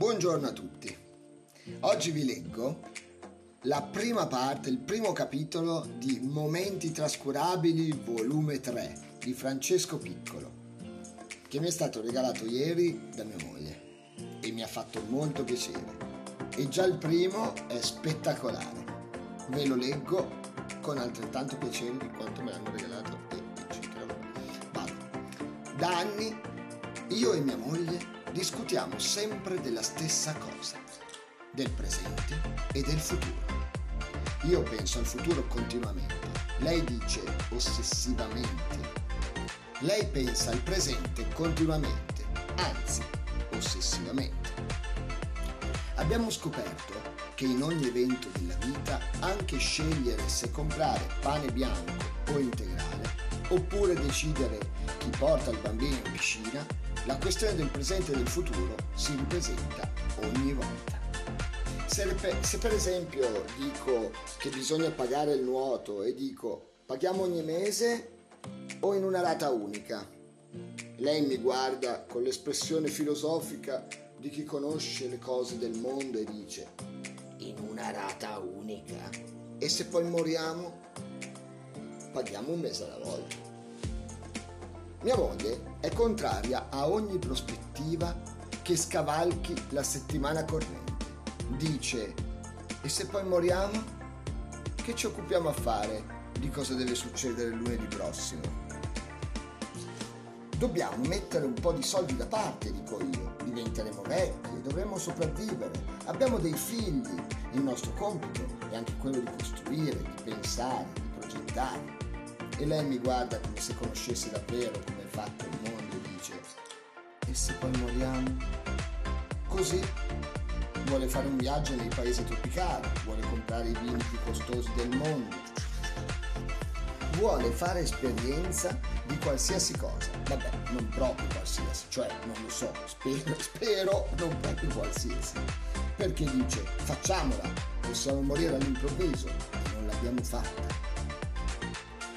Buongiorno a tutti. Oggi vi leggo la prima parte, il primo capitolo di Momenti Trascurabili, volume 3, di Francesco Piccolo, che mi è stato regalato ieri da mia moglie e mi ha fatto molto piacere. E già il primo è spettacolare. Ve lo leggo con altrettanto piacere di quanto me l'hanno regalato, eccetera. Vado. Da anni io e mia moglie discutiamo sempre della stessa cosa, del presente e del futuro. Io penso al futuro continuamente, lei dice ossessivamente. Lei pensa al presente continuamente, anzi, ossessivamente. Abbiamo scoperto che in ogni evento della vita anche scegliere se comprare pane bianco o integrale, oppure decidere chi porta il bambino in piscina, la questione del presente e del futuro si ripresenta ogni volta. Se per esempio dico che bisogna pagare il nuoto e dico paghiamo ogni mese o in una rata unica, lei mi guarda con l'espressione filosofica di chi conosce le cose del mondo e dice in una rata unica. E se poi moriamo? Paghiamo un mese alla volta. Mia moglie è contraria a ogni prospettiva che scavalchi la settimana corrente. Dice, e se poi moriamo? Che ci occupiamo a fare di cosa deve succedere lunedì prossimo? Dobbiamo mettere un po' di soldi da parte, dico io. Diventeremo vecchi, dovremo sopravvivere. Abbiamo dei figli. Il nostro compito è anche quello di costruire, di pensare, di progettare. E lei mi guarda come se conoscesse davvero come è fatto il mondo e dice e se poi moriamo? Così vuole fare un viaggio nei paesi tropicali, vuole comprare i vini più costosi del mondo, vuole fare esperienza di qualsiasi cosa, vabbè, non proprio qualsiasi, cioè non lo so, spero non proprio qualsiasi, perché dice facciamola, possiamo morire all'improvviso e non l'abbiamo fatta.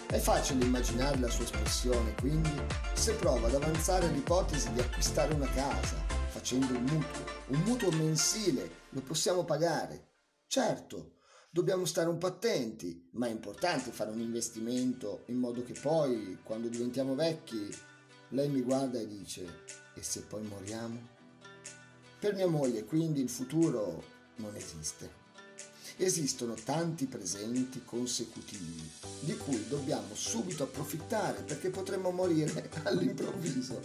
È facile immaginare la sua espressione, quindi, se prova ad avanzare l'ipotesi di acquistare una casa facendo un mutuo mensile, lo possiamo pagare. Certo, dobbiamo stare un po' attenti, ma è importante fare un investimento in modo che poi, quando diventiamo vecchi, lei mi guarda e dice «E se poi moriamo?» Per mia moglie, quindi, il futuro non esiste. Esistono tanti presenti consecutivi di cui dobbiamo subito approfittare perché potremmo morire all'improvviso.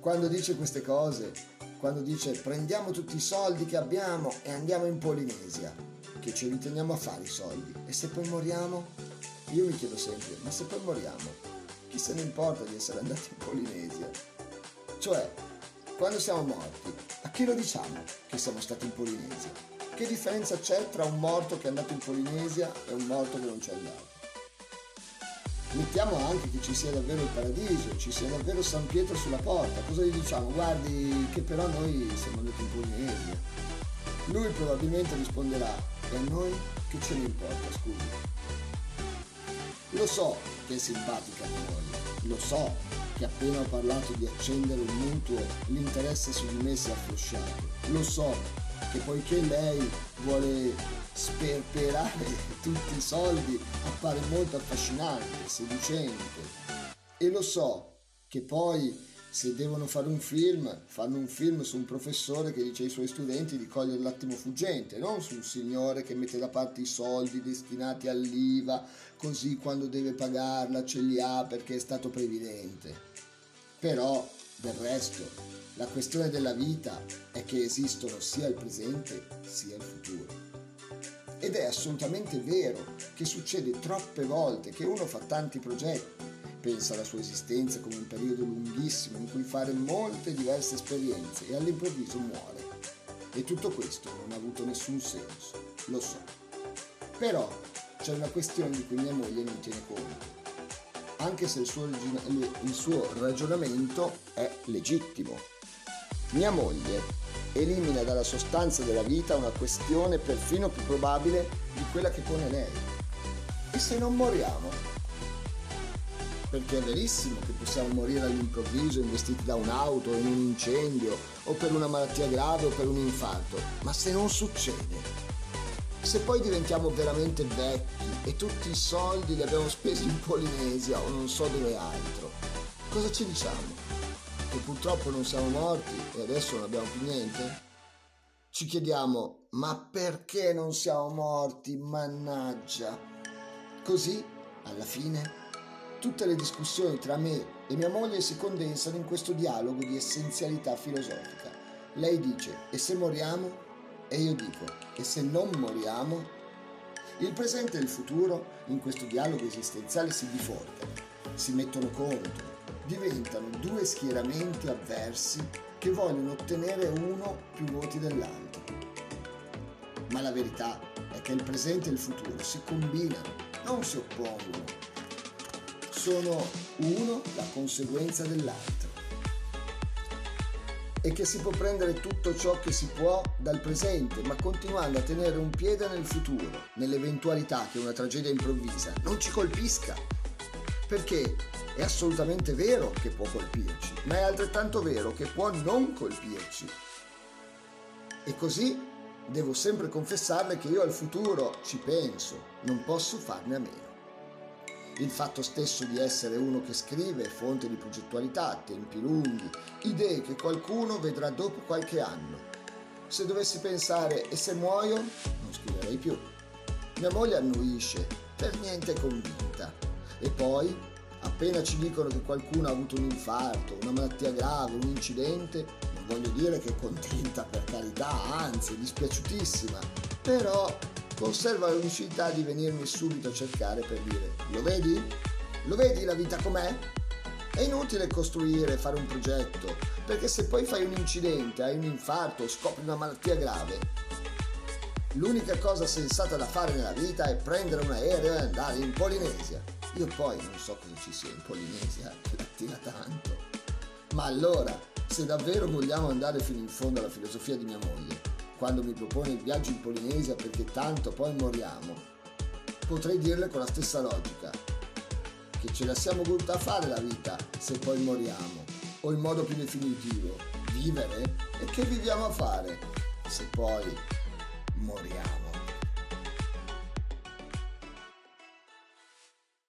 Quando dice queste cose, quando dice prendiamo tutti i soldi che abbiamo e andiamo in Polinesia, che ce li teniamo a fare i soldi, e se poi moriamo? Io mi chiedo sempre, ma se poi moriamo? Chi se ne importa di essere andati in Polinesia? Cioè, quando siamo morti, a chi lo diciamo che siamo stati in Polinesia? Che differenza c'è tra un morto che è andato in Polinesia e un morto che non c'è andato? Mettiamo anche che ci sia davvero il paradiso, ci sia davvero San Pietro sulla porta, cosa gli diciamo? Guardi che però noi siamo andati in Polinesia. Lui probabilmente risponderà, e a noi che ce ne importa, scusi. Lo so che è simpatica a noi, lo so che appena ho parlato di accendere un mutuo l'interesse su di me si è afflosciato, lo so che poiché lei vuole sperperare tutti i soldi appare molto affascinante, seducente, e lo so che poi se devono fare un film fanno un film su un professore che dice ai suoi studenti di cogliere l'attimo fuggente, non su un signore che mette da parte i soldi destinati all'IVA così quando deve pagarla ce li ha perché è stato previdente. Però del resto la questione della vita è che esistono sia il presente sia il futuro. Ed è assolutamente vero che succede troppe volte che uno fa tanti progetti, pensa alla sua esistenza come un periodo lunghissimo in cui fare molte diverse esperienze e all'improvviso muore. E tutto questo non ha avuto nessun senso, lo so. Però c'è una questione di cui mia moglie non tiene conto. Anche se il suo ragionamento è legittimo. Mia moglie elimina dalla sostanza della vita una questione perfino più probabile di quella che pone lei. E se non moriamo? perché è verissimo che possiamo morire all'improvviso investiti da un'auto, in un incendio, o per una malattia grave o per un infarto, ma se non succede, se poi diventiamo veramente vecchi e tutti i soldi li abbiamo spesi in Polinesia o non so dove altro, cosa ci diciamo? Che purtroppo non siamo morti e adesso non abbiamo più niente? Ci chiediamo, ma perché non siamo morti, mannaggia? Così, alla fine, tutte le discussioni tra me e mia moglie si condensano in questo dialogo di essenzialità filosofica. Lei dice, e se moriamo? E io dico, e se non moriamo? Il presente e il futuro in questo dialogo esistenziale si biforcano, si mettono contro, diventano due schieramenti avversi che vogliono ottenere uno più voti dell'altro. Ma la verità è che il presente e il futuro si combinano, non si oppongono. Sono uno la conseguenza dell'altro. E che si può prendere tutto ciò che si può dal presente, ma continuando a tenere un piede nel futuro, nell'eventualità che una tragedia improvvisa non ci colpisca. Perché è assolutamente vero che può colpirci, ma è altrettanto vero che può non colpirci. E così devo sempre confessarle che io al futuro ci penso, non posso farne a meno. Il fatto stesso di essere uno che scrive è fonte di progettualità, tempi lunghi, idee che qualcuno vedrà dopo qualche anno. Se dovessi pensare, e se muoio, non scriverei più. Mia moglie annuisce, per niente convinta. E poi, appena ci dicono che qualcuno ha avuto un infarto, una malattia grave, un incidente, non voglio dire che è contenta, per carità, anzi, dispiaciutissima, però conserva la lucidità di venirmi subito a cercare per dire, lo vedi? Lo vedi la vita com'è? È inutile costruire, fare un progetto, perché se poi fai un incidente, hai un infarto o scopri una malattia grave, l'unica cosa sensata da fare nella vita è prendere un aereo e andare in Polinesia. Io poi non so cosa ci sia in Polinesia, che attira tanto. Ma allora, se davvero vogliamo andare fino in fondo alla filosofia di mia moglie, quando mi propone il viaggio in Polinesia perché tanto poi moriamo, potrei dirle con la stessa logica che ce la siamo voluta a fare la vita se poi moriamo, o in modo più definitivo, vivere, e che viviamo a fare se poi moriamo.